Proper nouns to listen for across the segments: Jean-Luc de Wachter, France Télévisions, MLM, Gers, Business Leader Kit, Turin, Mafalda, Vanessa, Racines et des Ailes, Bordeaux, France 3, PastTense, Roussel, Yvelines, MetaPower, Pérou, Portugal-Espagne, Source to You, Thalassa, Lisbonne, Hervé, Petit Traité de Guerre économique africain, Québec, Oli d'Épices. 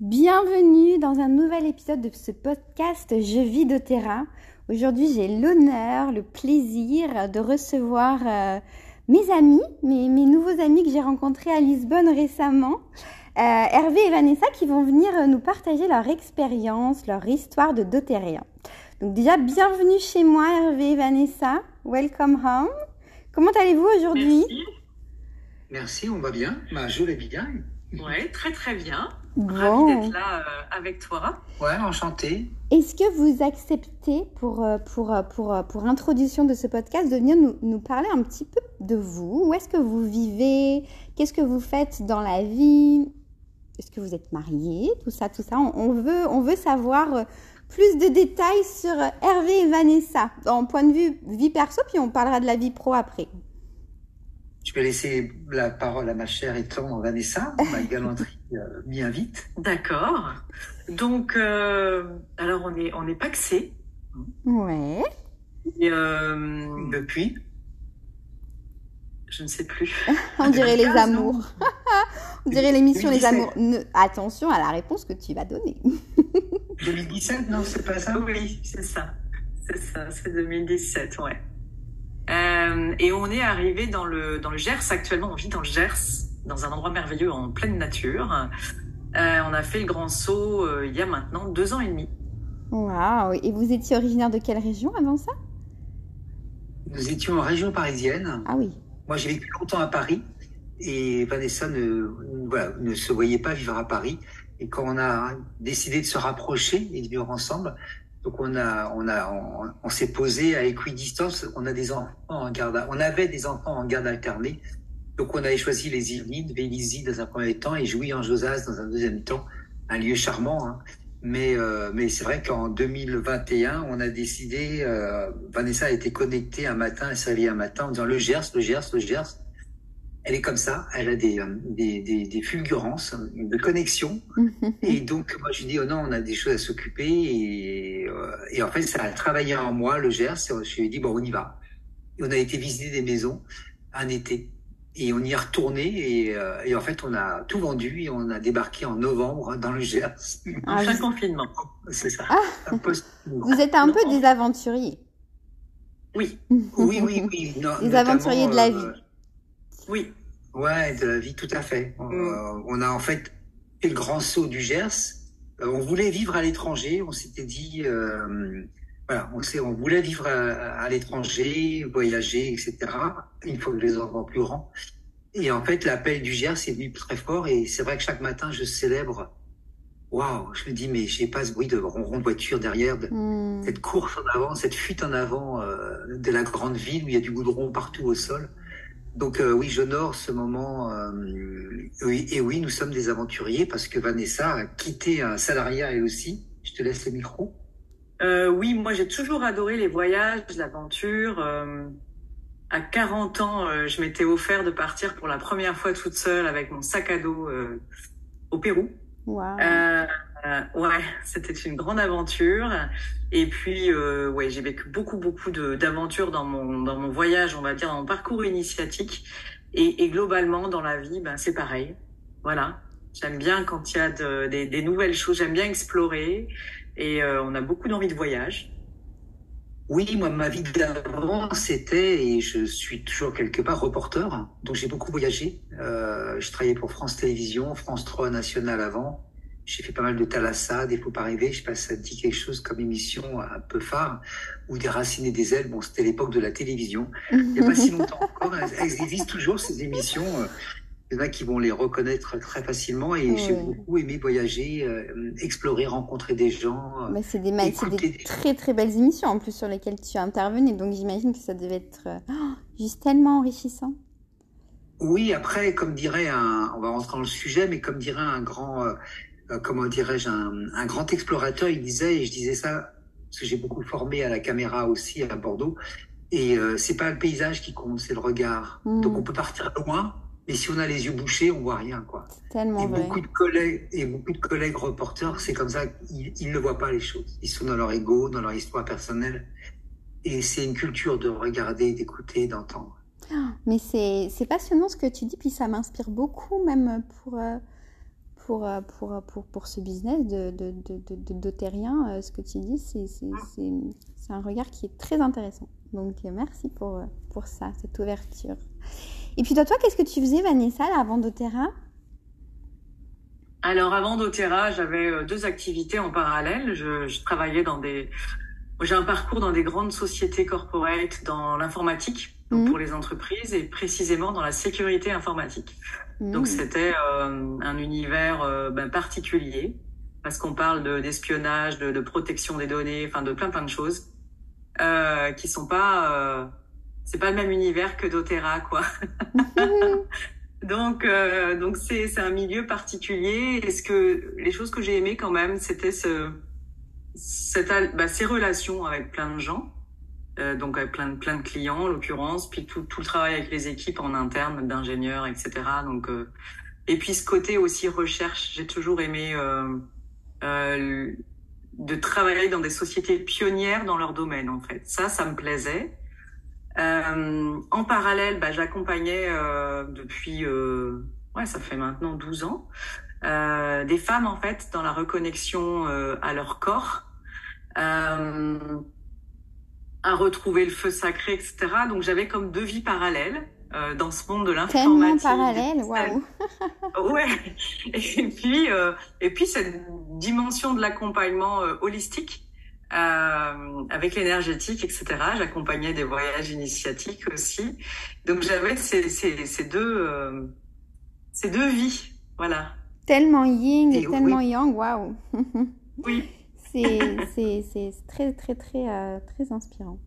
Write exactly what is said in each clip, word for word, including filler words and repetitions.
Bienvenue dans un nouvel épisode de ce podcast Je vis dōTERRA. Aujourd'hui, j'ai l'honneur, le plaisir de recevoir euh, mes amis, mes, mes nouveaux amis que j'ai rencontrés à Lisbonne récemment, euh, Hervé et Vanessa, qui vont venir nous partager leur expérience, leur histoire de dōTERRA. Donc déjà, bienvenue chez moi Hervé et Vanessa, welcome home. Comment allez-vous aujourd'hui? Merci. Merci, on va bien, ma jolie bien. Ouais, très très bien. Bon. Ravie d'être là euh, avec toi. Ouais, enchantée. Est-ce que vous acceptez, pour, pour, pour, pour introduction de ce podcast, de venir nous, nous parler un petit peu de vous? Où est-ce que vous vivez? Qu'est-ce que vous faites dans la vie? Est-ce que vous êtes mariés? Tout ça, tout ça. On, on, veut, on veut savoir plus de détails sur Hervé et Vanessa, en point de vue vie perso, puis on parlera de la vie pro après. Je vais laisser la parole à ma chère étant Vanessa, ma galanterie euh, m'y invite. D'accord. Donc, euh, alors on est, on est paxé. Ouais. Et euh, depuis, je ne sais plus. on dirait les amours. on dirait l'émission Les Amours. Ne, attention à la réponse que tu vas donner. deux mille dix-sept, non, c'est pas ça? Oui, c'est ça. C'est ça, c'est deux mille dix-sept, ouais. Euh, et on est arrivé dans le, dans le Gers. Actuellement, on vit dans le Gers, dans un endroit merveilleux, en pleine nature. Euh, on a fait le grand saut euh, il y a maintenant deux ans et demi. Waouh! Et vous étiez originaire de quelle région avant ça? Nous étions en région parisienne. Ah oui. Moi, j'ai vécu longtemps à Paris et Vanessa ne, voilà, ne se voyait pas vivre à Paris. Et quand on a décidé de se rapprocher et de vivre ensemble, donc on a, on a, on, on s'est posé à équidistance. On a des enfants en garde, on avait des enfants en garde alternée. Donc on avait choisi les Yvelines, Vélizy dans un premier temps et Jouy-en-Josas dans un deuxième temps, un lieu charmant. Hein. Mais, euh, mais c'est vrai qu'en deux mille vingt et un, on a décidé. Euh, Vanessa a été connectée un matin, elle s'est réveillée un matin en disant le Gers, le Gers, le Gers. Elle est comme ça, elle a des, des, des, des fulgurances de connexion. Et donc, moi, je dis, oh non, on a des choses à s'occuper. Et, euh, et en fait, ça a travaillé en moi, le Gers. Je lui ai dit, bon, on y va. Et on a été visiter des maisons un été. Et on y est retourné. Et, euh, et en fait, on a tout vendu. Et on a débarqué en novembre dans le Gers. En ah, plein oui. confinement. C'est ça. Ah. Post- Vous êtes un non. peu des aventuriers. Oui. Oui, oui, oui. Non, des aventuriers de la vie. Euh, Oui. Ouais, de la vie, tout à fait. On, mm. euh, on a en fait fait le grand saut du Gers. Euh, on voulait vivre à l'étranger. On s'était dit, euh, voilà, on sait, on voulait vivre à, à l'étranger, voyager, et cetera. Une fois que les enfants plus grands. Et en fait, l'appel du Gers est venu très fort. Et c'est vrai que chaque matin, je célèbre. Waouh, je me dis, mais j'ai pas ce bruit de ronron de voiture derrière, de, mm. cette course en avant, cette fuite en avant euh, de la grande ville où il y a du goudron partout au sol. Donc euh, oui, j'honore ce moment. Euh, oui, et oui, nous sommes des aventuriers parce que Vanessa a quitté un salariat elle aussi. Je te laisse le micro. Euh, oui, moi j'ai toujours adoré les voyages, l'aventure. Euh, à quarante ans, euh, je m'étais offert de partir pour la première fois toute seule avec mon sac à dos euh, au Pérou. Wow. Euh, euh, ouais, c'était une grande aventure. Et puis, euh, ouais, j'ai vécu beaucoup, beaucoup de, d'aventures dans mon, dans mon voyage, on va dire, dans mon parcours initiatique. Et, et globalement, dans la vie, ben, c'est pareil. Voilà. J'aime bien quand il y a de, des, des nouvelles choses. J'aime bien explorer. Et euh, on a beaucoup d'envie de voyage. Oui, moi, ma vie d'avant, c'était, et je suis toujours quelque part reporter, donc j'ai beaucoup voyagé. Euh, je travaillais pour France Télévisions, France trois nationale avant. J'ai fait pas mal de Thalassa, des Faut pas rêver, je sais pas si ça te dit quelque chose comme émission un peu phare, ou des Racines et des Ailes. Bon, c'était l'époque de la télévision. Il n'y a pas si longtemps encore, elles existent toujours ces émissions. Il y en a qui vont les reconnaître très facilement et oui. J'ai beaucoup aimé voyager, euh, explorer, rencontrer des gens. Mais c'est des, ma- c'est des, des très très belles émissions en plus sur lesquelles tu as intervenu, donc j'imagine que ça devait être oh, juste tellement enrichissant. Oui, après, comme dirait un, on va rentrer dans le sujet, mais comme dirait un grand... Euh, comment dirais-je, un, un grand explorateur, il disait, et je disais ça, parce que j'ai beaucoup formé à la caméra aussi à Bordeaux, et euh, c'est pas le paysage qui compte, c'est le regard. Mmh. Donc on peut partir loin, mais si on a les yeux bouchés, on voit rien, quoi. C'est tellement et vrai. Beaucoup de collègues, et beaucoup de collègues reporters, c'est comme ça qu'ils ils ne voient pas les choses. Ils sont dans leur ego, dans leur histoire personnelle, et c'est une culture de regarder, d'écouter, d'entendre. Mais c'est, c'est passionnant ce que tu dis, puis ça m'inspire beaucoup, même pour... Euh... pour, pour, pour, pour ce business de, de, de, de, de dotérien. Ce que tu dis, c'est, c'est, c'est, c'est un regard qui est très intéressant. Donc, merci pour, pour ça, cette ouverture. Et puis, toi, toi qu'est-ce que tu faisais, Vanessa, là, avant dōTERRA ? Alors, avant dōTERRA, j'avais deux activités en parallèle. Je, je travaillais dans des... J'ai un parcours dans des grandes sociétés corporate, dans l'informatique, donc mmh. pour les entreprises, et précisément dans la sécurité informatique. Mmh. Donc, c'était euh, un univers euh, ben, particulier, parce qu'on parle de, d'espionnage, de, de protection des données, enfin, de plein, plein de choses euh, qui sont pas... Euh, c'est pas le même univers que dōTERRA, quoi. Mmh. donc, euh, donc c'est, c'est un milieu particulier. Et ce que, les choses que j'ai aimées, quand même, c'était ce... Cette, bah, ces relations avec plein de gens, euh, donc avec plein de, plein de clients en l'occurrence, puis tout, tout le travail avec les équipes en interne, d'ingénieurs, et cetera. Donc, euh, et puis ce côté aussi recherche, j'ai toujours aimé euh, euh, de travailler dans des sociétés pionnières dans leur domaine en fait. Ça, ça me plaisait. Euh, en parallèle, bah, j'accompagnais euh, depuis, euh, ouais, ça fait maintenant douze ans, euh, des femmes en fait dans la reconnexion euh, à leur corps. Euh, à retrouver le feu sacré, et cetera. Donc, j'avais comme deux vies parallèles euh, dans ce monde de l'informatique. Tellement parallèles, waouh. Ouais. Et puis, euh, et puis cette dimension de l'accompagnement euh, holistique euh, avec l'énergétique, et cetera. J'accompagnais des voyages initiatiques aussi. Donc, j'avais ces, ces, ces deux euh, ces deux vies, voilà. Tellement yin et, et tellement oui. yang, waouh. Oui. C'est, c'est, c'est très, très, très, euh, très inspirant.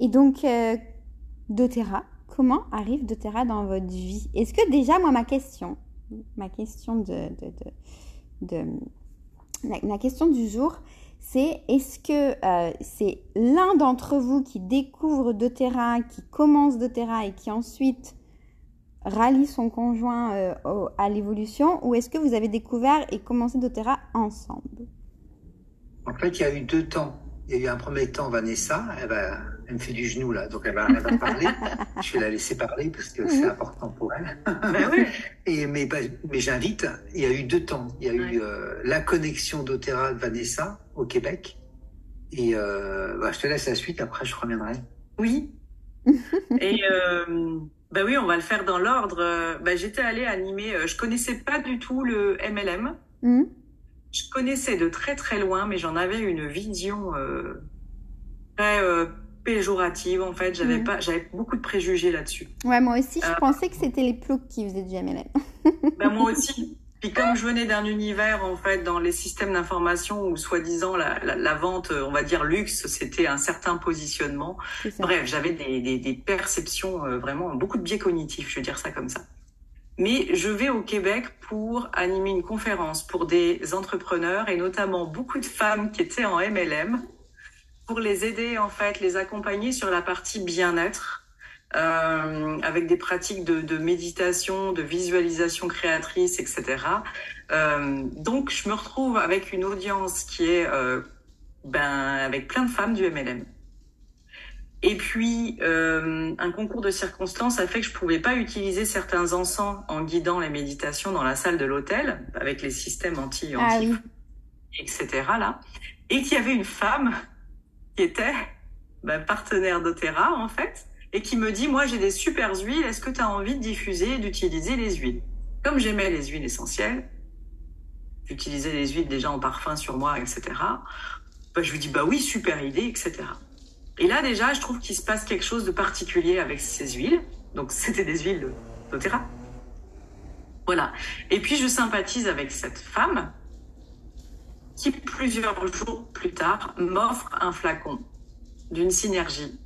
Et donc, euh, dōTERRA, comment arrive dōTERRA dans votre vie ? Est-ce que déjà, moi, ma question, ma question, de, de, de, de, la, la question du jour, c'est est-ce que euh, c'est l'un d'entre vous qui découvre dōTERRA, qui commence dōTERRA et qui ensuite rallie son conjoint euh, au, à l'évolution, ou est-ce que vous avez découvert et commencé dōTERRA ensemble ? En fait, il y a eu deux temps. Il y a eu un premier temps, Vanessa, elle, va, elle me fait du genou là, donc elle va, elle va parler. Je vais la laisser parler parce que c'est important pour elle. Ben oui. Et, mais, mais j'invite, il y a eu deux temps. Il y a ouais. eu euh, la connexion dōTERRA de Vanessa au Québec. Et euh, bah, je te laisse la suite, après je reviendrai. Oui. Et euh, bah oui, on va le faire dans l'ordre. Bah, j'étais allée animer, je ne connaissais pas du tout le M L M. Mm. Je connaissais de très très loin, mais j'en avais une vision euh, très euh, péjorative en fait. J'avais mmh. pas, j'avais beaucoup de préjugés là-dessus. Ouais, moi aussi, je euh, pensais que c'était les ploucs qui faisaient du M L M. Ben moi aussi. Puis comme je venais d'un univers en fait dans les systèmes d'information où soi-disant la, la, la vente, on va dire luxe, c'était un certain positionnement. Bref, j'avais des, des, des perceptions euh, vraiment beaucoup de biais cognitifs. Je veux dire ça comme ça. Mais je vais au Québec pour animer une conférence pour des entrepreneurs et notamment beaucoup de femmes qui étaient en M L M pour les aider, en fait, les accompagner sur la partie bien-être euh, avec des pratiques de, de méditation, de visualisation créatrice, et cetera. Euh, donc, je me retrouve avec une audience qui est euh, ben, avec plein de femmes du M L M. Et puis, euh, un concours de circonstances a fait que je pouvais pas utiliser certains encens en guidant les méditations dans la salle de l'hôtel, avec les systèmes anti, anti, ah oui. et cetera là. Et qu'il y avait une femme qui était bah, partenaire dōTERRA, en fait, et qui me dit « Moi, j'ai des super huiles, est-ce que tu as envie de diffuser et d'utiliser les huiles ?» Comme j'aimais les huiles essentielles, j'utilisais les huiles déjà en parfum sur moi, et cetera. Bah, je lui dis « Bah oui, super idée, et cetera » Et là, déjà, je trouve qu'il se passe quelque chose de particulier avec ces huiles. Donc, c'était des huiles de dōTERRA. Voilà. Et puis, je sympathise avec cette femme qui, plusieurs jours plus tard, m'offre un flacon d'une synergie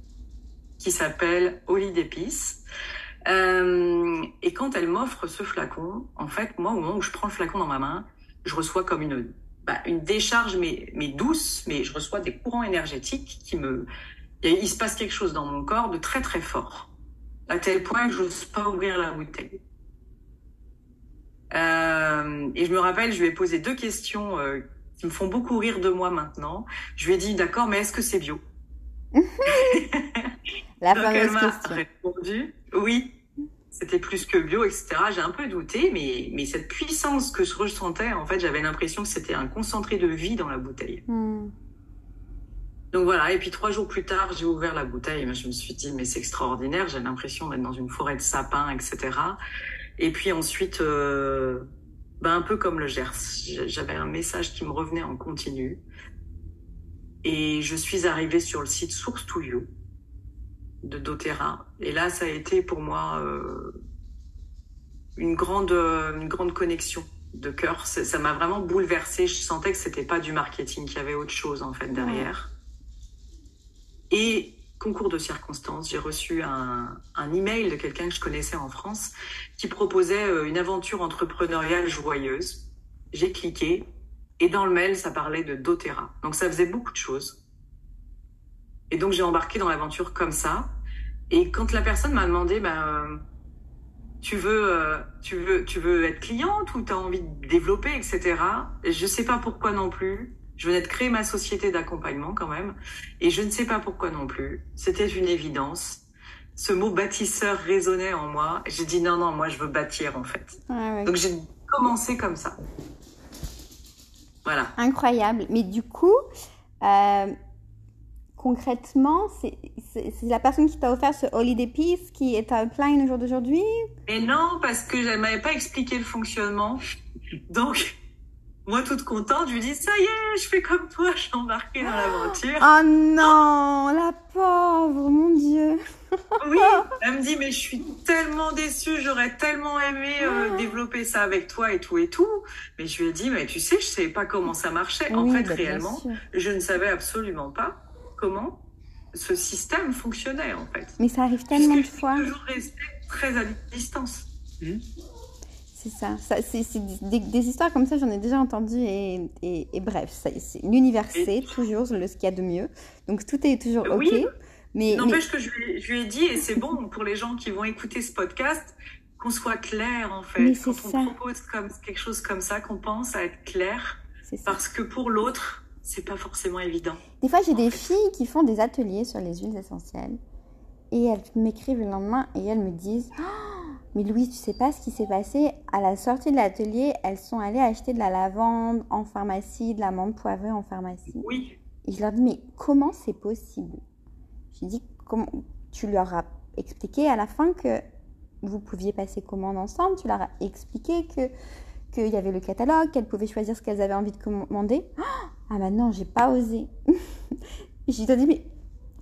qui s'appelle Oli d'Épices. Euh, et quand elle m'offre ce flacon, en fait, moi, au moment où je prends le flacon dans ma main, je reçois comme une, bah, une décharge, mais, mais douce, mais je reçois des courants énergétiques qui me... Et il se passe quelque chose dans mon corps de très, très fort, à tel point que je n'ose pas ouvrir la bouteille. Euh, et je me rappelle, je lui ai posé deux questions euh, qui me font beaucoup rire de moi maintenant. Je lui ai dit, d'accord, mais est-ce que c'est bio ? La fameuse question. Donc, elle m'a répondu, oui, c'était plus que bio, et cetera. J'ai un peu douté, mais, mais cette puissance que je ressentais, en fait, j'avais l'impression que c'était un concentré de vie dans la bouteille. Mmh. Donc voilà, et puis trois jours plus tard, j'ai ouvert la bouteille, et je me suis dit, mais c'est extraordinaire, j'ai l'impression d'être dans une forêt de sapins, et cetera. Et puis ensuite, euh, ben un peu comme le Gers, j'avais un message qui me revenait en continu. Et je suis arrivée sur le site Source to You de dōTERRA. Et là, ça a été pour moi euh, une grande, une grande connexion de cœur. Ça, ça m'a vraiment bouleversée. Je sentais que c'était pas du marketing, qu'il y avait autre chose en fait derrière. Et concours de circonstances, j'ai reçu un, un email de quelqu'un que je connaissais en France qui proposait une aventure entrepreneuriale joyeuse. J'ai cliqué. Et dans le mail, ça parlait de dōTERRA. Donc, ça faisait beaucoup de choses. Et donc, j'ai embarqué dans l'aventure comme ça. Et quand la personne m'a demandé, bah, tu, veux, euh, tu, veux, tu veux être cliente ou tu as envie de développer, et cetera. Et je ne sais pas pourquoi non plus. Je venais de créer ma société d'accompagnement quand même. Et je ne sais pas pourquoi non plus. C'était une évidence. Ce mot bâtisseur résonnait en moi. J'ai dit non, non, moi, je veux bâtir en fait. Ah, oui. Donc, j'ai commencé comme ça. Voilà. Incroyable. Mais du coup, euh, concrètement, c'est, c'est, c'est la personne qui t'a offert ce Oli d'Épices qui est en plein au jour d'aujourd'hui ? Mais non, parce que je ne m'avais pas expliqué le fonctionnement. Donc, moi, toute contente, je lui dis « Ça y est, je fais comme toi, je suis embarquée dans l'aventure. » Oh non, la pauvre, mon Dieu. Oui, elle me dit « Mais je suis tellement déçue, j'aurais tellement aimé euh, développer ça avec toi et tout et tout. » Mais je lui ai dit « Mais tu sais, je ne savais pas comment ça marchait. Oui, » en fait, bah, réellement, je ne savais absolument pas comment ce système fonctionnait, en fait. Mais ça arrive tellement de fois. Puisque je suis toujours restée très à distance. Mmh. C'est ça, ça c'est, c'est des, des histoires comme ça, j'en ai déjà entendu et, et, et bref, ça, c'est, l'univers sait toujours le, ce qu'il y a de mieux, donc tout est toujours OK. Oui, mais, n'empêche mais... que je lui, je lui ai dit, et c'est bon pour les gens qui vont écouter ce podcast, qu'on soit clair en fait, mais quand on ça. propose comme, quelque chose comme ça, qu'on pense à être clair, c'est parce que pour l'autre, c'est pas forcément évident. Des fois, j'ai des fait. filles qui font des ateliers sur les huiles essentielles et elles m'écrivent le lendemain et elles me disent... Oh, mais Louise, tu sais pas ce qui s'est passé. À la sortie de l'atelier, elles sont allées acheter de la lavande en pharmacie, de l'amande poivrée en pharmacie. Oui. Et je leur dis, mais comment c'est possible ? Je lui dis, comment... tu leur as expliqué à la fin que vous pouviez passer commande ensemble. Tu leur as expliqué que qu'il y avait le catalogue, qu'elles pouvaient choisir ce qu'elles avaient envie de commander. Oh, ah bah non, j'ai pas osé. Je lui ai dit, mais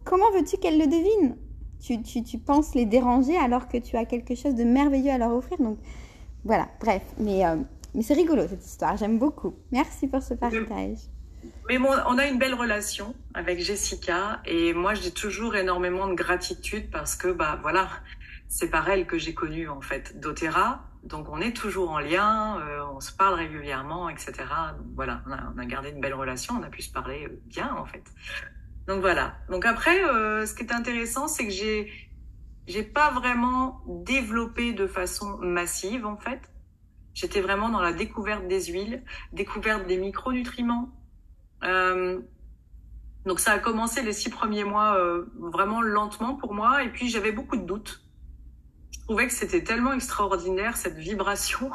comment veux-tu qu'elles le devinent ? Tu, tu, tu penses les déranger alors que tu as quelque chose de merveilleux à leur offrir. Donc, voilà, bref. Mais, euh, mais c'est rigolo, cette histoire. J'aime beaucoup. Merci pour ce partage. Mais bon, on a une belle relation avec Jessica. Et moi, j'ai toujours énormément de gratitude parce que, bah, voilà, c'est par elle que j'ai connu, en fait, dōTERRA. Donc, on est toujours en lien. Euh, on se parle régulièrement, et cetera. Donc, voilà, on a, on a gardé une belle relation. On a pu se parler euh, bien, en fait. Donc voilà. Donc après, euh, ce qui est intéressant, c'est que j'ai, j'ai pas vraiment développé de façon massive en fait. J'étais vraiment dans la découverte des huiles, découverte des micronutriments. Euh, donc ça a commencé les six premiers mois euh, vraiment lentement pour moi. Et puis j'avais beaucoup de doutes. Je trouvais que c'était tellement extraordinaire cette vibration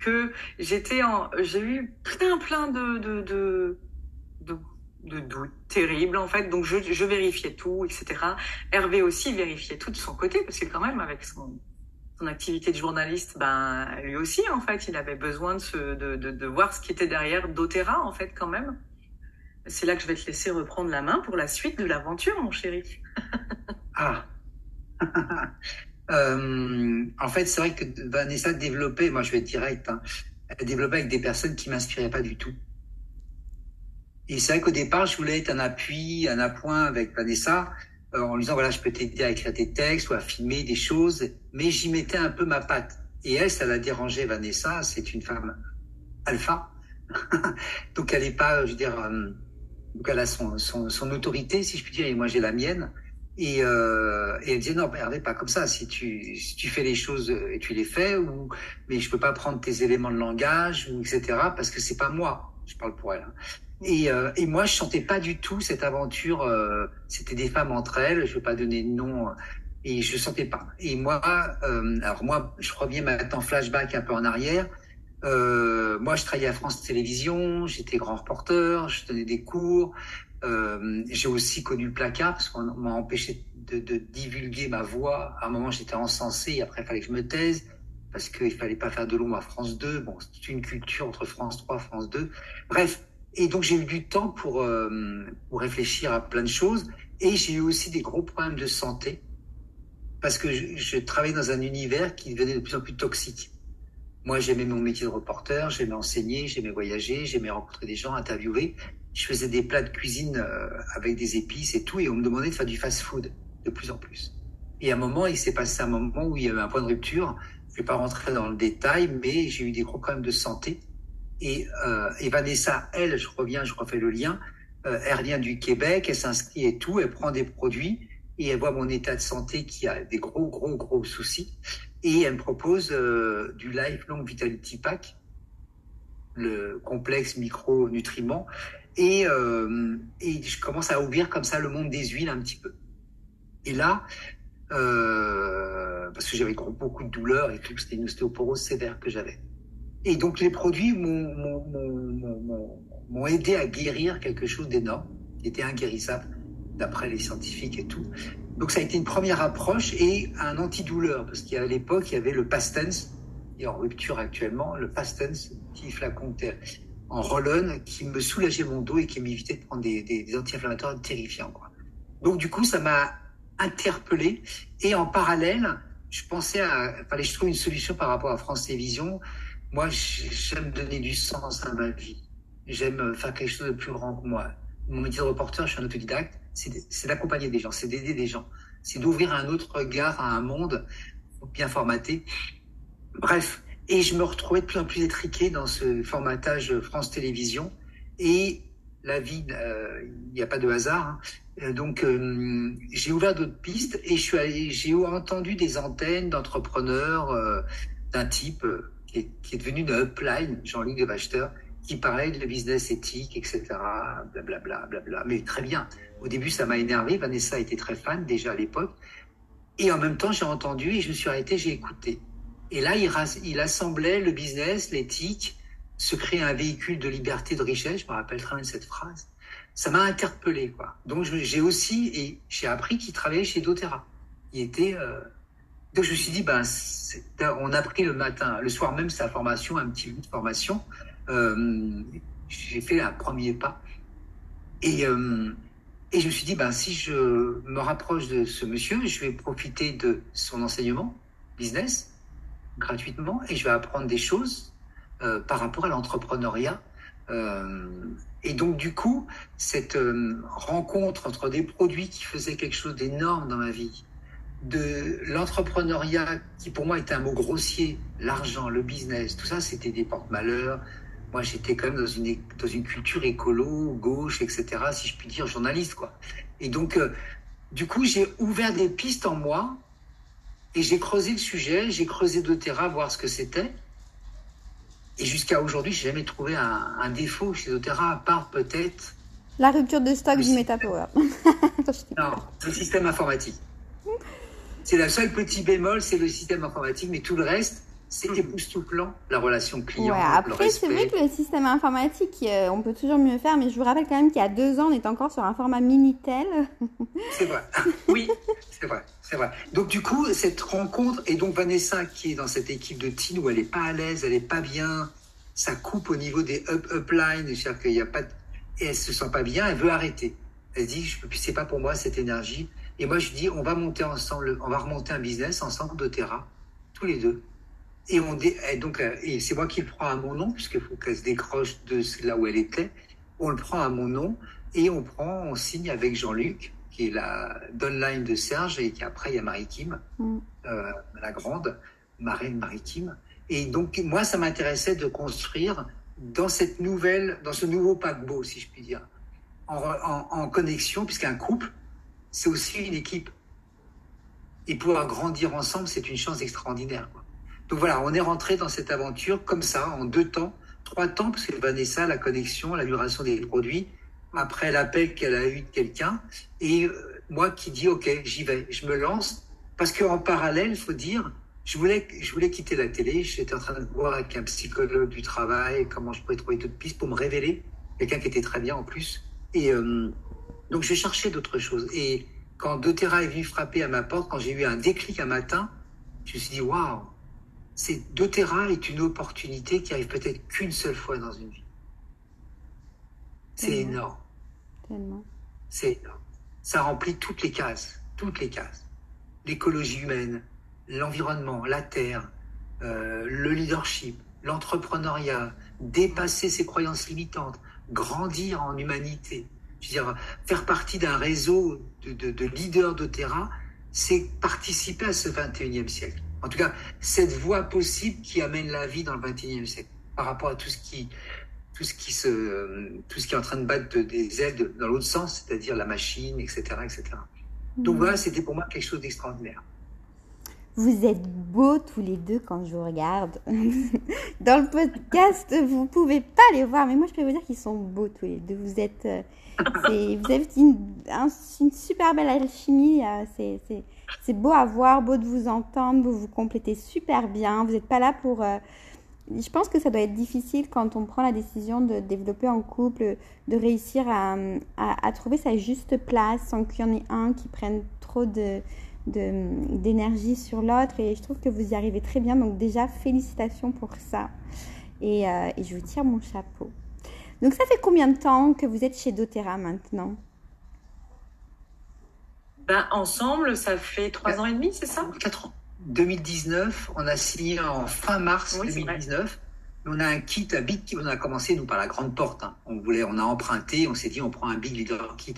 que j'étais en, j'ai eu plein plein de de de, de de doutes terribles en fait, donc je, je vérifiais tout, et cetera. Hervé aussi vérifiait tout de son côté, parce que quand même avec son, son activité de journaliste, ben lui aussi en fait, il avait besoin de, se, de, de, de voir ce qui était derrière dōTERRA en fait quand même. C'est là que je vais te laisser reprendre la main pour la suite de l'aventure, mon chéri. Ah euh, En fait, c'est vrai que Vanessa développait, moi je vais être direct, hein, elle développait avec des personnes qui ne m'inspiraient pas du tout. Et c'est vrai qu'au départ, je voulais être un appui, un appoint avec Vanessa, euh, en lui disant, voilà, je peux t'aider à écrire des textes ou à filmer des choses, mais j'y mettais un peu ma patte. Et elle, ça l'a dérangée, Vanessa, c'est une femme alpha. Donc, elle n'est pas, je veux dire, euh, donc elle a son, son, son autorité, si je puis dire, et moi, j'ai la mienne. Et, euh, et elle disait, non, Hervé, pas comme ça, si tu, si tu fais les choses et tu les fais, ou, mais je peux pas prendre tes éléments de langage, ou, et cetera, parce que c'est pas moi, je parle pour elle, hein. Et, euh, et moi, je sentais pas du tout cette aventure. Euh, c'était des femmes entre elles. Je vais pas donner de nom et je le sentais pas. Et moi, euh, alors moi, je reviens maintenant flashback un peu en arrière. Euh, moi, je travaillais à France Télévisions, j'étais grand reporter, je donnais des cours. Euh, j'ai aussi connu le placard parce qu'on m'a empêché de, de divulguer ma voix. À un moment, j'étais encensé, et après, il fallait que je me taise parce qu'il fallait pas faire de l'ombre à France deux. Bon, c'est une culture entre France trois, France deux. Bref. Et donc, j'ai eu du temps pour, euh, pour réfléchir à plein de choses. Et j'ai eu aussi des gros problèmes de santé parce que je, je travaillais dans un univers qui devenait de plus en plus toxique. Moi, j'aimais mon métier de reporter, j'aimais enseigner, j'aimais voyager, j'aimais rencontrer des gens, interviewer. Je faisais des plats de cuisine avec des épices et tout, et on me demandait de faire du fast-food de plus en plus. Et à un moment, il s'est passé un moment où il y avait un point de rupture. Je ne vais pas rentrer dans le détail, mais j'ai eu des gros problèmes de santé. Et, euh, et Vanessa, elle, je reviens, je refais le lien, euh, elle revient du Québec, elle s'inscrit et tout, elle prend des produits et elle voit mon état de santé qui a des gros, gros, gros soucis. Et elle me propose euh, du Life Long Vitality Pack, le complexe micronutriments. Et, euh, et je commence à ouvrir comme ça le monde des huiles un petit peu. Et là, euh, parce que j'avais beaucoup de douleurs et que c'était une ostéoporose sévère que j'avais. Et donc les produits m'ont, m'ont, m'ont, m'ont, m'ont aidé à guérir quelque chose d'énorme, qui était inguérissable, d'après les scientifiques et tout. Donc ça a été une première approche et un antidouleur, parce qu'à l'époque, il y avait le PastTense, et en rupture actuellement, le PastTense, petit flacon en roll-on, qui me soulageait mon dos et qui m'évitait de prendre des, des, des anti-inflammatoires terrifiants, quoi. Donc du coup, ça m'a interpellé, et en parallèle, je pensais à... Il fallait que je trouve une solution par rapport à France Télévisions. Moi, j'aime donner du sens à ma vie. J'aime faire quelque chose de plus grand que moi. Mon métier de reporter, je suis un autodidacte. C'est d'accompagner des gens, c'est d'aider des gens, c'est d'ouvrir un autre regard à un monde bien formaté. Bref, et je me retrouvais de plus en plus étriqué dans ce formatage France Télévisions. Et la vie, il euh, n'y a pas de hasard. Hein. Donc, euh, j'ai ouvert d'autres pistes et je suis allé, j'ai entendu des antennes d'entrepreneurs euh, d'un type euh, qui, est, qui est devenu une upline, Jean-Luc de Wachter, qui parlait de business éthique, et cetera. Blablabla, blablabla. Bla. Mais très bien. Au début, ça m'a énervé. Vanessa était très fan déjà à l'époque. Et en même temps, j'ai entendu et je me suis arrêté, j'ai écouté. Et là, il, il assemblait le business, l'éthique, se créer un véhicule de liberté, de richesse. Je me rappelle très bien cette phrase. Ça m'a interpellé, quoi. Donc, j'ai aussi, et j'ai appris qu'il travaillait chez dōTERRA. Il était. Euh... Donc, je me suis dit, ben, on a pris le matin, le soir même, sa formation, un petit bout de formation. Euh, j'ai fait un premier pas et, euh, et je me suis dit ben, si je me rapproche de ce monsieur, je vais profiter de son enseignement business gratuitement et je vais apprendre des choses euh, par rapport à l'entrepreneuriat euh, et donc du coup cette euh, rencontre entre des produits qui faisaient quelque chose d'énorme dans ma vie, de l'entrepreneuriat qui pour moi était un mot grossier, l'argent, le business, tout ça c'était des porte-malheurs. Moi, j'étais quand même dans une, dans une culture écolo, gauche, et cetera, si je puis dire, journaliste, quoi. Et donc, euh, du coup, j'ai ouvert des pistes en moi et j'ai creusé le sujet, j'ai creusé dōTERRA, voir ce que c'était. Et jusqu'à aujourd'hui, je n'ai jamais trouvé un, un défaut chez dōTERRA, à part peut-être... La rupture de stock du MetaPower. Non, le système informatique. C'est la seule petite bémol, c'est le système informatique, mais tout le reste... C'est époustouflant, la relation client. Ouais, après, c'est vrai que le système informatique, euh, on peut toujours mieux faire, mais je vous rappelle quand même qu'il y a deux ans, on est encore sur un format Minitel. C'est vrai, oui, c'est vrai, c'est vrai. Donc, du coup, cette rencontre, et donc Vanessa qui est dans cette équipe de teen où elle n'est pas à l'aise, elle n'est pas bien, ça coupe au niveau des up-up-lines, c'est-à-dire qu'il n'y a pas de... Et elle ne se sent pas bien, elle veut arrêter. Elle dit, je c'est pas pour moi cette énergie. Et moi, je dis, on va monter ensemble, on va remonter un business ensemble dōTERRA, tous les deux. Et, on dé... et donc, et c'est moi qui le prends à mon nom, puisqu'il faut qu'elle se décroche de là où elle était. On le prend à mon nom et on prend, on signe avec Jean-Luc, qui est la downline de Serge, et qui après il y a Marie-Kim, mm. euh, la grande marraine Marie-Kim. Et donc, moi, ça m'intéressait de construire dans cette nouvelle, dans ce nouveau paquebot, si je puis dire, en, en, en connexion, puisqu'un couple, c'est aussi une équipe. Et pouvoir grandir ensemble, c'est une chance extraordinaire, quoi. Donc voilà, on est rentré dans cette aventure comme ça, en deux temps, trois temps, parce que Vanessa, la connexion, la migration des produits, après l'appel qu'elle a eu de quelqu'un, et moi qui dis, ok, j'y vais, je me lance, Parce qu'en parallèle, il faut dire, je voulais, je voulais quitter la télé. J'étais en train de voir avec un psychologue du travail comment je pourrais trouver d'autres pistes pour me révéler. Quelqu'un qui était très bien en plus. Et euh, donc, je cherchais d'autres choses. Et quand dōTERRA est venu frapper à ma porte, quand j'ai eu un déclic un matin, je me suis dit, waouh, dōTERRA est une opportunité qui arrive peut-être qu'une seule fois dans une vie. C'est énorme. Tellement. C'est énorme. Ça remplit toutes les cases, toutes les cases. L'écologie humaine, l'environnement, la terre, euh, le leadership, l'entrepreneuriat, dépasser ses croyances limitantes, grandir en humanité. Je veux dire, faire partie d'un réseau de, de, de leaders dōTERRA, c'est participer à ce vingt et unième siècle. En tout cas, cette voie possible qui amène la vie dans le vingt et unième siècle par rapport à tout ce qui, tout ce qui, se, tout ce qui est en train de battre des ailes dans l'autre sens, c'est-à-dire la machine, et cetera, et cetera. Donc mmh. voilà, c'était pour moi quelque chose d'extraordinaire. Vous êtes beaux tous les deux quand je vous regarde. Dans le podcast, vous ne pouvez pas les voir, mais moi, je peux vous dire qu'ils sont beaux tous les deux. Vous, êtes, euh, c'est, vous avez une, un, une super belle alchimie. Euh, c'est, c'est, c'est beau à voir, beau de vous entendre. Vous vous complétez super bien. Vous n'êtes pas là pour... Euh, je pense que ça doit être difficile quand on prend la décision de développer en couple, de réussir à, à, à trouver sa juste place sans qu'il y en ait un qui prenne trop de... De, d'énergie sur l'autre, et je trouve que vous y arrivez très bien, donc déjà félicitations pour ça, et, euh, et je vous tire mon chapeau. Donc ça fait combien de temps que vous êtes chez dōTERRA maintenant? Ben, ensemble ça fait trois ans et demi, c'est ça? Quatre ans. deux mille dix-neuf, on a signé en fin mars, oui, deux mille dix-neuf. On a un kit, un big kit, on a commencé nous par la grande porte, hein. on, voulait, on a emprunté, on s'est dit on prend un Big Leader Kit,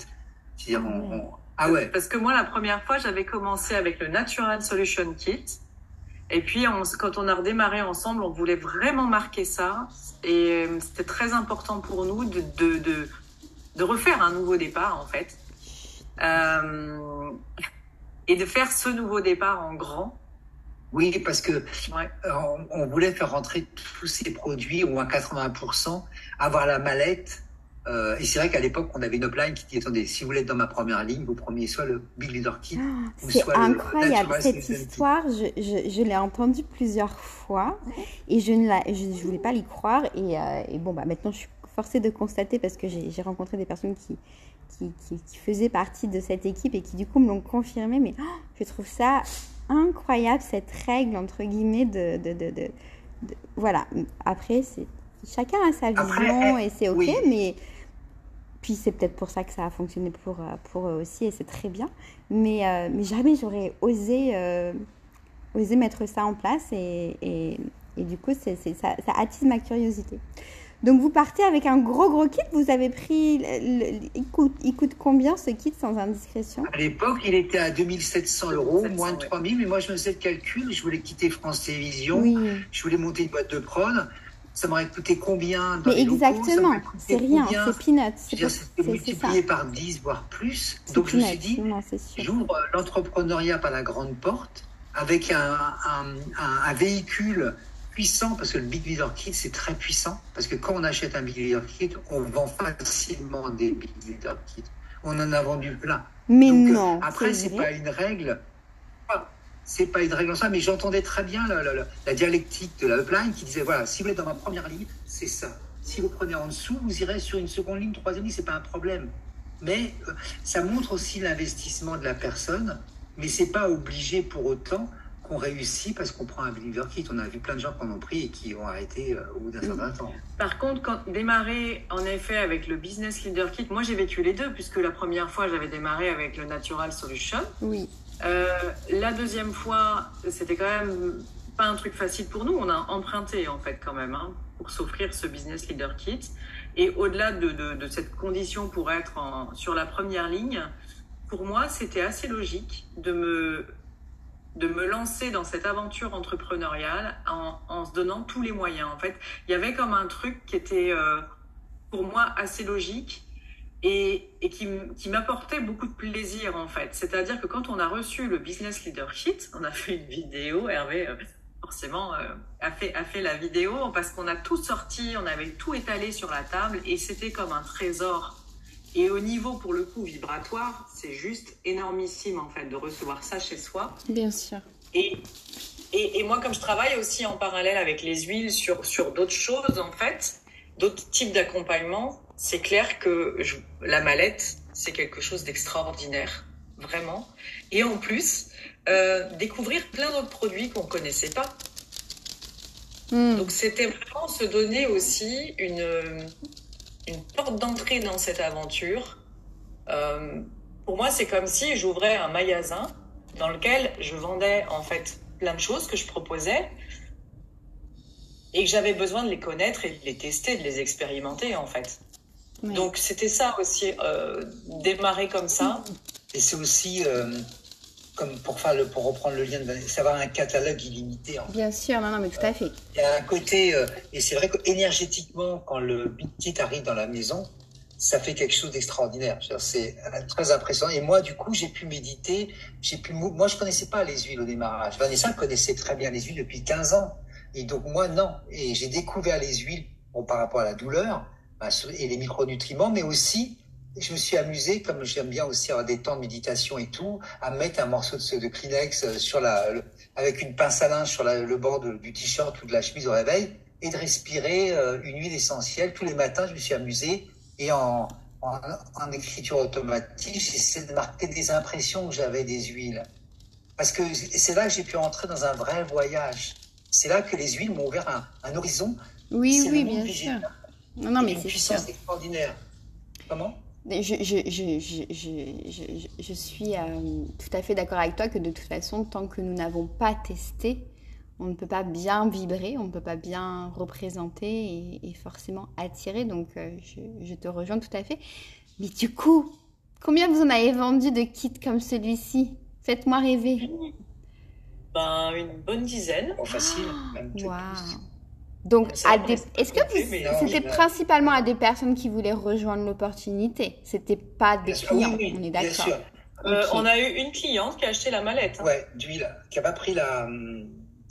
c'est-à-dire on, ouais. on Ah ouais. Parce que moi, la première fois, j'avais commencé avec le Natural Solution Kit. Et puis, on, quand on a redémarré ensemble, on voulait vraiment marquer ça. Et c'était très important pour nous de, de, de, de refaire un nouveau départ, en fait. Euh, et de faire ce nouveau départ en grand. Oui, parce que ouais. on, on voulait faire rentrer tous ces produits, ou à quatre-vingts pour cent, avoir la mallette. Euh, et c'est vrai qu'à l'époque, on avait une upline qui dit « Attendez, si vous voulez être dans ma première ligne, vous prenez soit le Big Leader Kit, ah, ou soit le Natural Solution Kit. » C'est incroyable, cette histoire, je, je, je l'ai entendue plusieurs fois et je ne la, je, je voulais pas l'y croire. Et, euh, et bon, bah, maintenant, je suis forcée de constater, parce que j'ai, j'ai rencontré des personnes qui, qui, qui, qui faisaient partie de cette équipe et qui, du coup, me l'ont confirmé. Mais oh, je trouve ça incroyable, cette règle, entre guillemets, de… de, de, de, de, de voilà, après, c'est… Chacun a sa vision. Après, et c'est OK, oui. mais puis c'est peut-être pour ça que ça a fonctionné pour, pour eux aussi, et c'est très bien. Mais, euh, mais jamais j'aurais osé, euh, osé mettre ça en place, et, et, et du coup, c'est, c'est, ça, ça attise ma curiosité. Donc, vous partez avec un gros, gros kit. Vous avez pris… Le, le, il, coûte, il coûte combien ce kit, sans indiscrétion? À l'époque, il était à deux mille sept cents euros, deux mille sept cents, moins de trois mille. Ouais. Mais moi, je me faisais le calcul. Je voulais quitter France Télévisions. Oui. Je voulais monter une boîte de prod. Ça m'aurait coûté combien dans les locaux? Mais exactement, c'est rien, c'est peanuts. C'est, c'est, c'est multiplié c'est par dix, voire plus. C'est Donc, peanuts. Je me suis dit, non, j'ouvre l'entrepreneuriat par la grande porte avec un, un, un, un véhicule puissant, parce que le Big Leader Kit, c'est très puissant. Parce que quand on achète un Big Leader Kit, on vend facilement des Big Leader Kits. On en a vendu plein. Mais Donc, non, après, c'est, c'est pas une règle... C'est pas une règle en soi, mais j'entendais très bien la, la, la dialectique de la upline qui disait voilà, si vous êtes dans ma première ligne, c'est ça. Si vous prenez en dessous, vous irez sur une seconde ligne, troisième ligne, c'est pas un problème. Mais euh, ça montre aussi l'investissement de la personne, mais c'est pas obligé pour autant qu'on réussit parce qu'on prend un Leader Kit. On a vu plein de gens qui en ont pris et qui ont arrêté euh, au bout d'un certain temps. Par contre, quand démarrer en effet avec le Business Leader Kit, moi j'ai vécu les deux, puisque la première fois j'avais démarré avec le Natural Solution. Oui. Euh, la deuxième fois, c'était quand même pas un truc facile pour nous. On a emprunté, en fait, quand même, hein, pour s'offrir ce Business Leader Kit. Et au-delà de, de, de cette condition pour être en, sur la première ligne, pour moi, c'était assez logique de me, de me lancer dans cette aventure entrepreneuriale en, en se donnant tous les moyens, en fait. Il y avait comme un truc qui était, euh, pour moi, assez logique. Et, et qui, qui m'apportait beaucoup de plaisir, en fait. C'est-à-dire que quand on a reçu le Business Leader Kit, on a fait une vidéo, Hervé, euh, forcément, euh, a, fait, a fait la vidéo, parce qu'on a tout sorti, on avait tout étalé sur la table, et c'était comme un trésor Et au niveau, pour le coup, vibratoire, c'est juste énormissime, en fait, de recevoir ça chez soi. Bien sûr. Et, et, et moi, comme je travaille aussi en parallèle avec les huiles sur, sur d'autres choses, en fait, d'autres types d'accompagnement, c'est clair que je, la mallette, c'est quelque chose d'extraordinaire, vraiment. Et en plus, euh, découvrir plein d'autres produits qu'on ne connaissait pas. Mmh. Donc, c'était vraiment se donner aussi une... une porte d'entrée dans cette aventure. Euh, pour moi, c'est comme si j'ouvrais un magasin dans lequel je vendais en fait plein de choses que je proposais et que j'avais besoin de les connaître et de les tester, de les expérimenter en fait. Oui. Donc c'était ça aussi, euh, démarrer comme ça. Et c'est aussi, euh, comme pour, faire le, pour reprendre le lien, de Vanessa, avoir un catalogue illimité. En fait. Bien sûr, non, non, mais tout à fait. Il y a un côté, euh, et c'est vrai qu'énergétiquement, quand le Big Kit arrive dans la maison, ça fait quelque chose d'extraordinaire. C'est très impressionnant. Et moi, du coup, j'ai pu méditer. J'ai pu... Moi, je ne connaissais pas les huiles au démarrage. Vanessa connaissait très bien les huiles depuis quinze ans. Et donc, moi, non. Et j'ai découvert les huiles bon, par rapport à la douleur et les micronutriments, mais aussi... Je me suis amusé, comme j'aime bien aussi avoir des temps de méditation et tout, à mettre un morceau de, de Kleenex sur la, le, avec une pince à linge sur la, le bord de, du t-shirt ou de la chemise au réveil et de respirer euh, une huile essentielle. Tous les matins, je me suis amusé et en, en, en écriture automatique, j'essaie de marquer des impressions que j'avais des huiles. Parce que c'est là que j'ai pu entrer dans un vrai voyage. C'est là que les huiles m'ont ouvert un, un horizon. Oui, c'est oui, bien vigile. Sûr. Non, non, mais une puissance sûr. Extraordinaire. Comment ? Je, je, je, je, je, je, je suis euh, tout à fait d'accord avec toi que de toute façon, tant que nous n'avons pas testé, on ne peut pas bien vibrer, on ne peut pas bien représenter et, et forcément attirer. Donc, euh, je, je te rejoins tout à fait. Mais du coup, combien vous en avez vendu de kits comme celui-ci? Faites-moi rêver. Ben, une bonne dizaine. Oh, facile. Waouh. Donc, à des... est-ce que vous... c'était principalement à des personnes qui voulaient rejoindre l'opportunité? C'était pas des clients, oui, oui, on est d'accord. Bien sûr. Euh, on a eu une cliente qui a acheté la mallette. Hein. Ouais, d'huile, qui a pas pris la,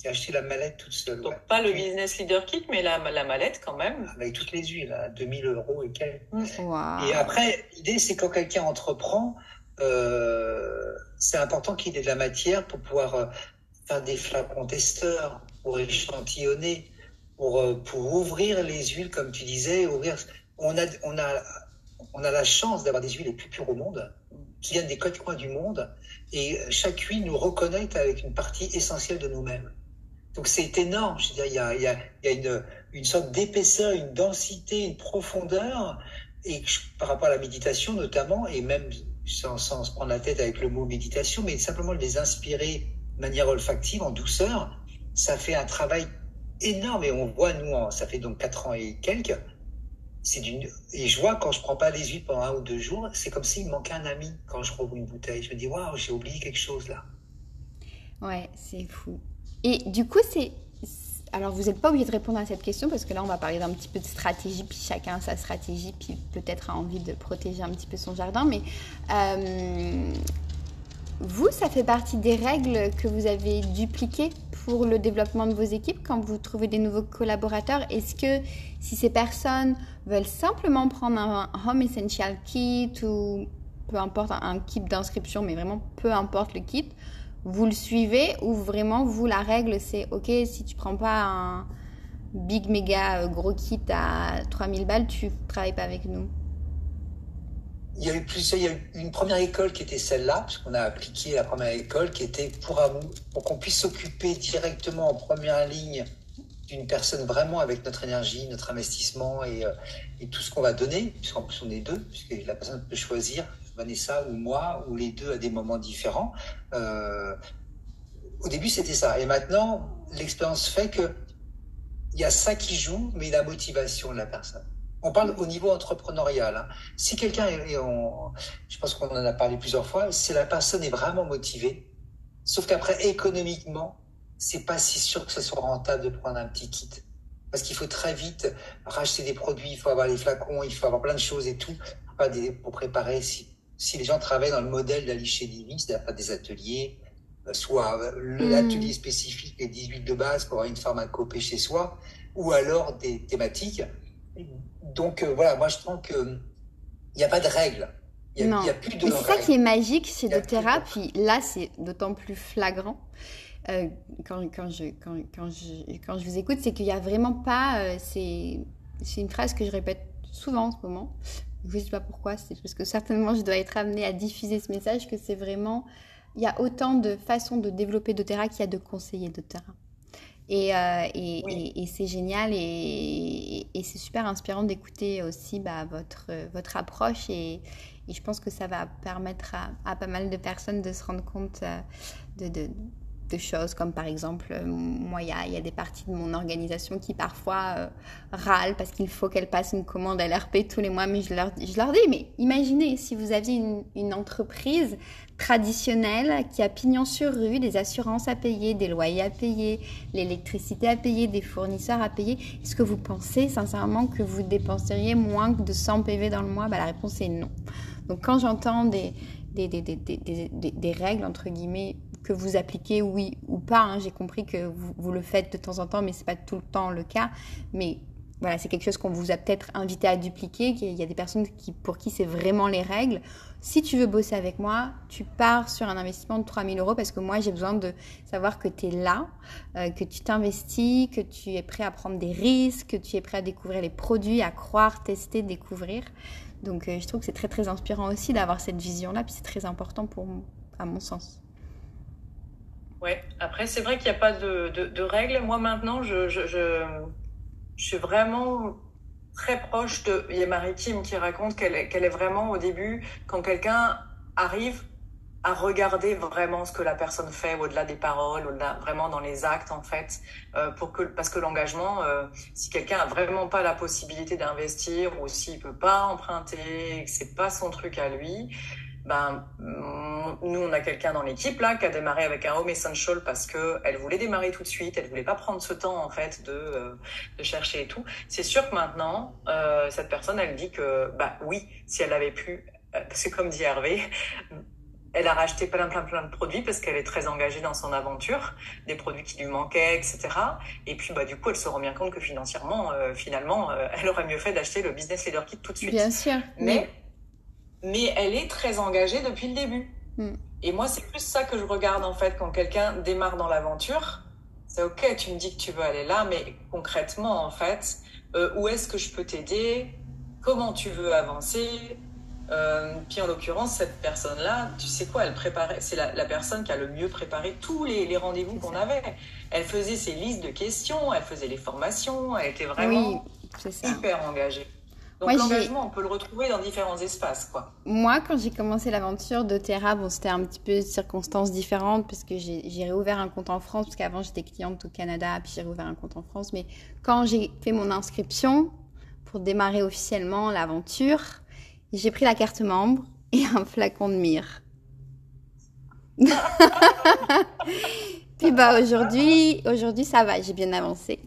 qui a acheté la mallette toute seule. Donc ouais. Pas le business leader kit, mais la, la mallette quand même. Avec toutes les huiles, à deux mille euros et quelques. Wow. Et après, l'idée c'est quand quelqu'un entreprend, euh, c'est important qu'il ait de la matière pour pouvoir faire des flacons testeurs, pour échantillonner. Pour, pour ouvrir les huiles, comme tu disais, ouvrir, on, a, on, a, on a la chance d'avoir des huiles les plus pures au monde, qui viennent des quatre coins du monde, et chaque huile nous reconnecte avec une partie essentielle de nous-mêmes. Donc c'est énorme, je veux dire, il y a, il y a, il y a une, une sorte d'épaisseur, une densité, une profondeur, et je, par rapport à la méditation notamment, et même sans, sans se prendre la tête avec le mot méditation, mais simplement les inspirer de manière olfactive, en douceur, ça fait un travail énorme, et on voit, nous, ça fait donc quatre ans et quelques, c'est d'une... et je vois, quand je ne prends pas les huiles pendant un ou deux jours, c'est comme s'il me manquait un ami quand je rouvre une bouteille. Je me dis, waouh, j'ai oublié quelque chose là. Ouais, c'est fou. Et du coup, c'est... Alors, vous n'êtes pas obligé de répondre à cette question, parce que là, on va parler d'un petit peu de stratégie, puis chacun a sa stratégie, puis peut-être a envie de protéger un petit peu son jardin, mais... Euh... Vous, ça fait partie des règles que vous avez dupliquées pour le développement de vos équipes quand vous trouvez des nouveaux collaborateurs. Est-ce que si ces personnes veulent simplement prendre un Home Essential Kit ou peu importe un kit d'inscription, mais vraiment peu importe le kit, vous le suivez ou vraiment vous, la règle, c'est OK, si tu ne prends pas un big, méga gros kit à trois mille balles, tu ne travailles pas avec nous? Il y a eu plusieurs, il y a eu une première école qui était celle-là, parce qu'on a appliqué la première école qui était pour, pour qu'on puisse s'occuper directement en première ligne d'une personne vraiment avec notre énergie, notre investissement et, et tout ce qu'on va donner, puisqu'en plus on est deux, puisque la personne peut choisir Vanessa ou moi ou les deux à des moments différents. Euh, au début c'était ça, et maintenant l'expérience fait que il y a ça qui joue, mais la motivation de la personne. On parle au niveau entrepreneurial. Hein. Si quelqu'un, et on, je pense qu'on en a parlé plusieurs fois, si la personne est vraiment motivée, sauf qu'après, économiquement, c'est pas si sûr que ce soit rentable de prendre un petit kit. Parce qu'il faut très vite racheter des produits, il faut avoir les flacons, il faut avoir plein de choses et tout pour préparer. Si, si les gens travaillent dans le modèle d'aller chez Living, c'est-à-dire des ateliers, soit l'atelier mmh. spécifique, les dix-huit de base pour avoir une pharmacopée chez soi, ou alors des thématiques. Donc euh, voilà, moi je pense que il n'y a pas de règles. Il n'y a, a plus de règles. C'est ça qui est magique chez dōTERRA, puis là, c'est d'autant plus flagrant. Euh, quand, quand, je, quand, quand, je, quand je vous écoute, c'est qu'il n'y a vraiment pas... Euh, c'est, c'est une phrase que je répète souvent en ce moment. Je ne sais pas pourquoi, c'est parce que certainement, je dois être amenée à diffuser ce message, que c'est vraiment... Il y a autant de façons de développer dōTERRA qu'il y a de conseiller dōTERRA. Et, euh, et, oui. et, et c'est génial et, et, et c'est super inspirant d'écouter aussi bah, votre, votre approche et, et je pense que ça va permettre à, à pas mal de personnes de se rendre compte de... de de choses comme par exemple moi il y, y a des parties de mon organisation qui parfois euh, râlent parce qu'il faut qu'elles passent une commande L R P tous les mois, mais je leur, je leur dis mais imaginez si vous aviez une, une entreprise traditionnelle qui a pignon sur rue, des assurances à payer, des loyers à payer, l'électricité à payer, des fournisseurs à payer, est-ce que vous pensez sincèrement que vous dépenseriez moins de cent P V dans le mois? Bah, la réponse est non. Donc quand j'entends des, des, des, des, des, des, des, des règles entre guillemets que vous appliquez, oui ou pas. Hein. J'ai compris que vous, vous le faites de temps en temps, mais ce n'est pas tout le temps le cas. Mais voilà, c'est quelque chose qu'on vous a peut-être invité à dupliquer, qu'il y a des personnes qui, pour qui c'est vraiment les règles. Si tu veux bosser avec moi, tu pars sur un investissement de trois mille euros parce que moi, j'ai besoin de savoir que tu es là, euh, que tu t'investis, que tu es prêt à prendre des risques, que tu es prêt à découvrir les produits, à croire, tester, découvrir. Donc, euh, je trouve que c'est très, très inspirant aussi d'avoir cette vision-là, puis c'est très important pour, à mon sens. Ouais. Après, c'est vrai qu'il n'y a pas de, de, de règles. Moi, maintenant, je, je, je, je suis vraiment très proche de... Il y a Marie-Kim qui raconte qu'elle, qu'elle est vraiment, au début, quand quelqu'un arrive à regarder vraiment ce que la personne fait au-delà des paroles, au-delà, vraiment dans les actes, en fait, euh, pour que, parce que l'engagement, euh, si quelqu'un n'a vraiment pas la possibilité d'investir ou s'il ne peut pas emprunter, que ce n'est pas son truc à lui... Ben, nous, on a quelqu'un dans l'équipe là qui a démarré avec un home essential parce qu'elle voulait démarrer tout de suite, elle voulait pas prendre ce temps en fait de, euh, de chercher et tout. C'est sûr que maintenant, euh, cette personne, elle dit que bah oui, si elle avait pu, euh, parce que comme dit Hervé, elle a racheté plein plein plein de produits parce qu'elle est très engagée dans son aventure, des produits qui lui manquaient, et cetera. Et puis bah du coup, elle se rend bien compte que financièrement, euh, finalement, euh, elle aurait mieux fait d'acheter le Business Leader Kit tout de suite. Bien sûr, mais... mais... Mais elle est très engagée depuis le début. Mm. Et moi, c'est plus ça que je regarde, en fait, quand quelqu'un démarre dans l'aventure. C'est « Ok, tu me dis que tu veux aller là, mais concrètement, en fait, euh, où est-ce que je peux t'aider? Comment tu veux avancer ?» euh, Puis en l'occurrence, cette personne-là, tu sais quoi, elle préparait, c'est la, la personne qui a le mieux préparé tous les, les rendez-vous qu'on avait. Elle faisait ses listes de questions, elle faisait les formations, elle était vraiment oui, super engagée. Donc moi, l'engagement, j'ai... on peut le retrouver dans différents espaces, quoi. Moi, quand j'ai commencé l'aventure dōTERRA, bon, c'était un petit peu circonstances différentes parce que j'ai, j'ai réouvert un compte en France parce qu'avant, j'étais cliente au Canada, puis j'ai réouvert un compte en France. Mais quand j'ai fait mon inscription pour démarrer officiellement l'aventure, j'ai pris la carte membre et un flacon de myrrhe. Puis bah, aujourd'hui, aujourd'hui, ça va, j'ai bien avancé.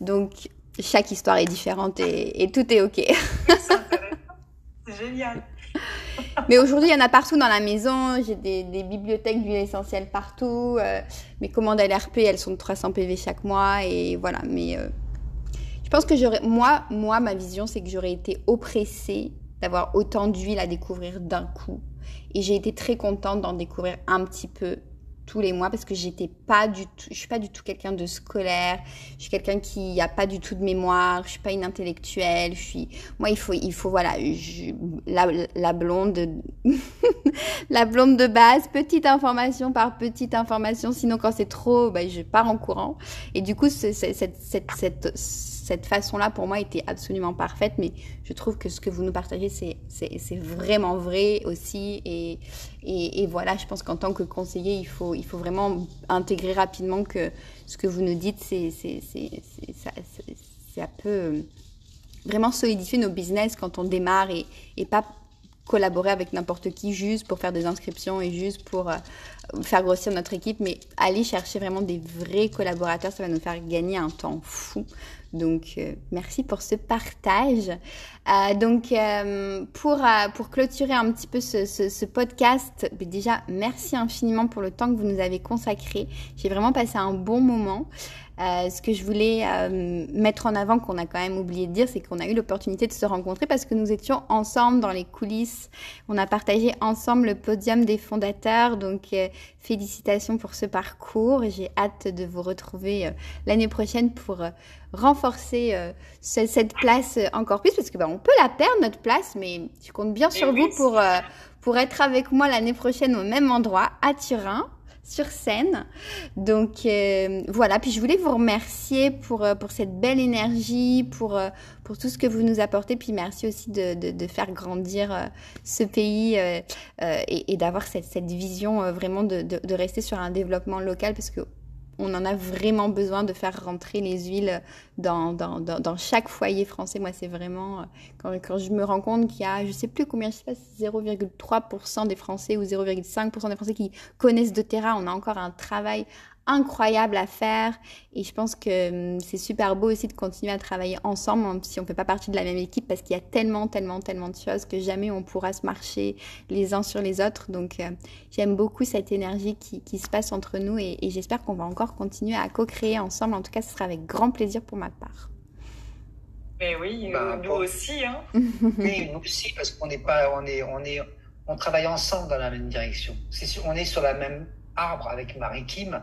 Donc... Chaque histoire est différente et, et tout est OK. C'est, c'est génial. Mais aujourd'hui, il y en a partout dans la maison. J'ai des, des bibliothèques d'huile essentielle partout. Euh, mes commandes L R P, elles sont de trois cents P V chaque mois. Et voilà. Mais euh, je pense que j'aurais, moi, moi, ma vision, c'est que j'aurais été oppressée d'avoir autant d'huile à découvrir d'un coup. Et j'ai été très contente d'en découvrir un petit peu tous les mois parce que j'étais pas du tout, je suis pas du tout quelqu'un de scolaire, je suis quelqu'un qui a pas du tout de mémoire, je suis pas une intellectuelle, je suis, moi il faut, il faut voilà, je, la, la blonde, la blonde de base, petite information par petite information, sinon quand c'est trop, ben je pars en courant. Et du coup, c'est, c'est, cette, cette, cette, cette façon-là pour moi était absolument parfaite, mais je trouve que ce que vous nous partagez, c'est, c'est, c'est vraiment vrai aussi. Et, et, et voilà, je pense qu'en tant que conseiller, il faut Il faut vraiment intégrer rapidement que ce que vous nous dites, c'est, c'est, c'est, c'est, ça, c'est, ça peut vraiment solidifier nos business quand on démarre et, et pas collaborer avec n'importe qui juste pour faire des inscriptions et juste pour faire grossir notre équipe. Mais aller chercher vraiment des vrais collaborateurs, ça va nous faire gagner un temps fou. Donc, euh, merci pour ce partage. Euh, donc, euh, pour, euh, pour clôturer un petit peu ce, ce, ce podcast, déjà, merci infiniment pour le temps que vous nous avez consacré. J'ai vraiment passé un bon moment. Euh, ce que je voulais euh, mettre en avant, qu'on a quand même oublié de dire, c'est qu'on a eu l'opportunité de se rencontrer parce que nous étions ensemble dans les coulisses. On a partagé ensemble le podium des fondateurs. Donc, euh, félicitations pour ce parcours. J'ai hâte de vous retrouver euh, l'année prochaine pour euh, renforcer euh, ce, cette place euh, encore plus parce que bah, on peut la perdre, notre place, mais je compte bien sur vous pour, euh, pour être avec moi l'année prochaine au même endroit, à Turin, sur scène. Donc euh, voilà, puis je voulais vous remercier pour euh, pour cette belle énergie, pour euh, pour tout ce que vous nous apportez, puis merci aussi de de, de faire grandir euh, ce pays euh, euh, et, et d'avoir cette cette vision euh, vraiment de, de de rester sur un développement local parce que on en a vraiment besoin de faire rentrer les huiles dans dans dans, dans chaque foyer français. Moi, c'est vraiment quand quand je me rends compte qu'il y a je sais plus combien, je sais pas zéro virgule trois pour cent des Français ou zéro virgule cinq pour cent des Français qui connaissent dōTERRA. On a encore un travail incroyable à faire et je pense que c'est super beau aussi de continuer à travailler ensemble, même si on ne fait pas partie de la même équipe, parce qu'il y a tellement, tellement, tellement de choses que jamais on pourra se marcher les uns sur les autres. Donc euh, j'aime beaucoup cette énergie qui, qui se passe entre nous et, et j'espère qu'on va encore continuer à co-créer ensemble. En tout cas, ce sera avec grand plaisir pour ma part. Mais oui, bah, nous pour... aussi. Hein. Oui, nous aussi, parce qu'on n'est pas, on est, on est, on travaille ensemble dans la même direction. C'est sûr, on est sur la même arbre avec Marie-Kim.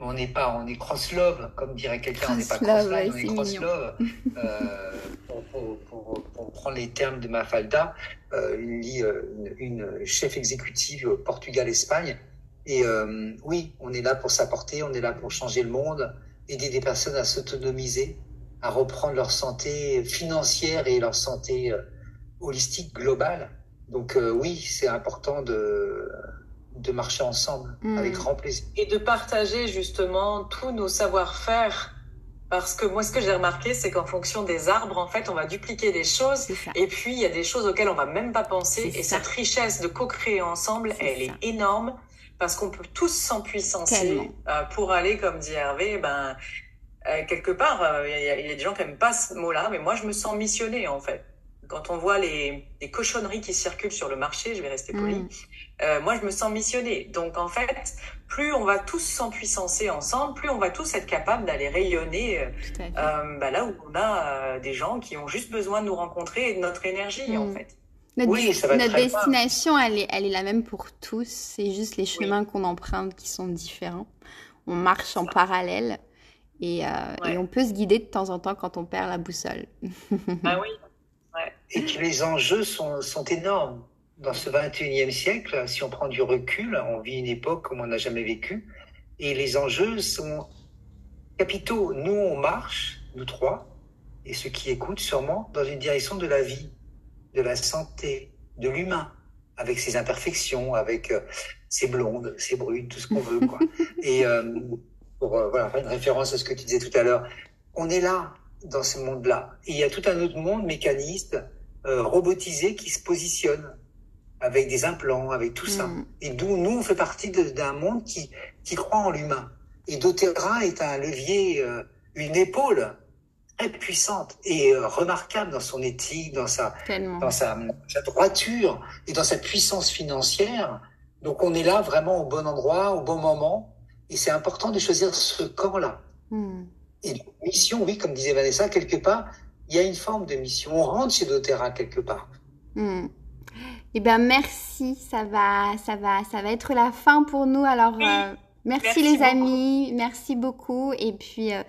On n'est pas, on est cross-love, comme dirait quelqu'un, on n'est pas cross-love, on est cross-love. Euh, pour, pour, pour, pour prendre les termes de Mafalda, euh, une, une chef exécutive Portugal-Espagne. Et euh, oui, on est là pour s'apporter, on est là pour changer le monde, aider des personnes à s'autonomiser, à reprendre leur santé financière et leur santé euh, holistique, globale. Donc euh, oui, c'est important de... de marcher ensemble, mmh. avec grand plaisir. Et de partager justement tous nos savoir-faire. Parce que moi, ce que j'ai remarqué, c'est qu'en fonction des arbres, en fait, on va dupliquer des choses. Et puis, il y a des choses auxquelles on ne va même pas penser. C'est et ça. Cette richesse de co-créer ensemble, c'est elle ça. Est énorme. Parce qu'on peut tous s'empuissancer euh, pour aller, comme dit Hervé, ben, euh, quelque part, il euh, y, y a des gens qui n'aiment pas ce mot-là, mais moi, je me sens missionnée, en fait. Quand on voit les, les cochonneries qui circulent sur le marché, je vais rester polie, mmh. euh, moi, je me sens missionnée. Donc, en fait, plus on va tous s'empuissancer ensemble, plus on va tous être capables d'aller rayonner euh, bah, là où on a euh, des gens qui ont juste besoin de nous rencontrer et de notre énergie, mmh. en fait. Notre, oui, ça va notre destination, elle est, elle est la même pour tous. C'est juste les chemins oui. qu'on emprunte qui sont différents. On marche en parallèle et, euh, ouais. et on peut se guider de temps en temps quand on perd la boussole. Ah oui. Ouais. Et puis les enjeux sont, sont énormes. Dans ce vingt et unième siècle, si on prend du recul, on vit une époque comme on n'a jamais vécu. Et les enjeux sont capitaux. Nous, on marche, nous trois, et ceux qui écoutent sûrement, dans une direction de la vie, de la santé, de l'humain, avec ses imperfections, avec euh, ses blondes, ses brunes, tout ce qu'on veut, quoi. Et euh, pour euh, voilà, faire une référence à ce que tu disais tout à l'heure, on est là. Dans ce monde-là. Et il y a tout un autre monde mécaniste, euh, robotisé, qui se positionne avec des implants, avec tout mmh. ça. Et d'où nous, on fait partie de, d'un monde qui, qui croit en l'humain. Et dōTERRA est un levier, euh, une épaule très puissante et euh, remarquable dans son éthique, dans sa, dans sa, sa droiture et dans sa puissance financière. Donc on est là vraiment au bon endroit, au bon moment. Et c'est important de choisir ce camp-là. Mmh. Et mission, oui, comme disait Vanessa, quelque part, il y a une forme de mission. On rentre chez dōTERRA quelque part. Mmh. Eh bien, merci. Ça va, ça va, ça va être la fin pour nous. Alors, oui. euh, merci, merci les beaucoup. amis. Merci beaucoup. Et puis, euh,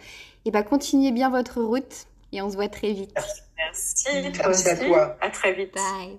eh ben, continuez bien votre route et on se voit très vite. Merci. Merci, merci à toi. À très vite. Bye.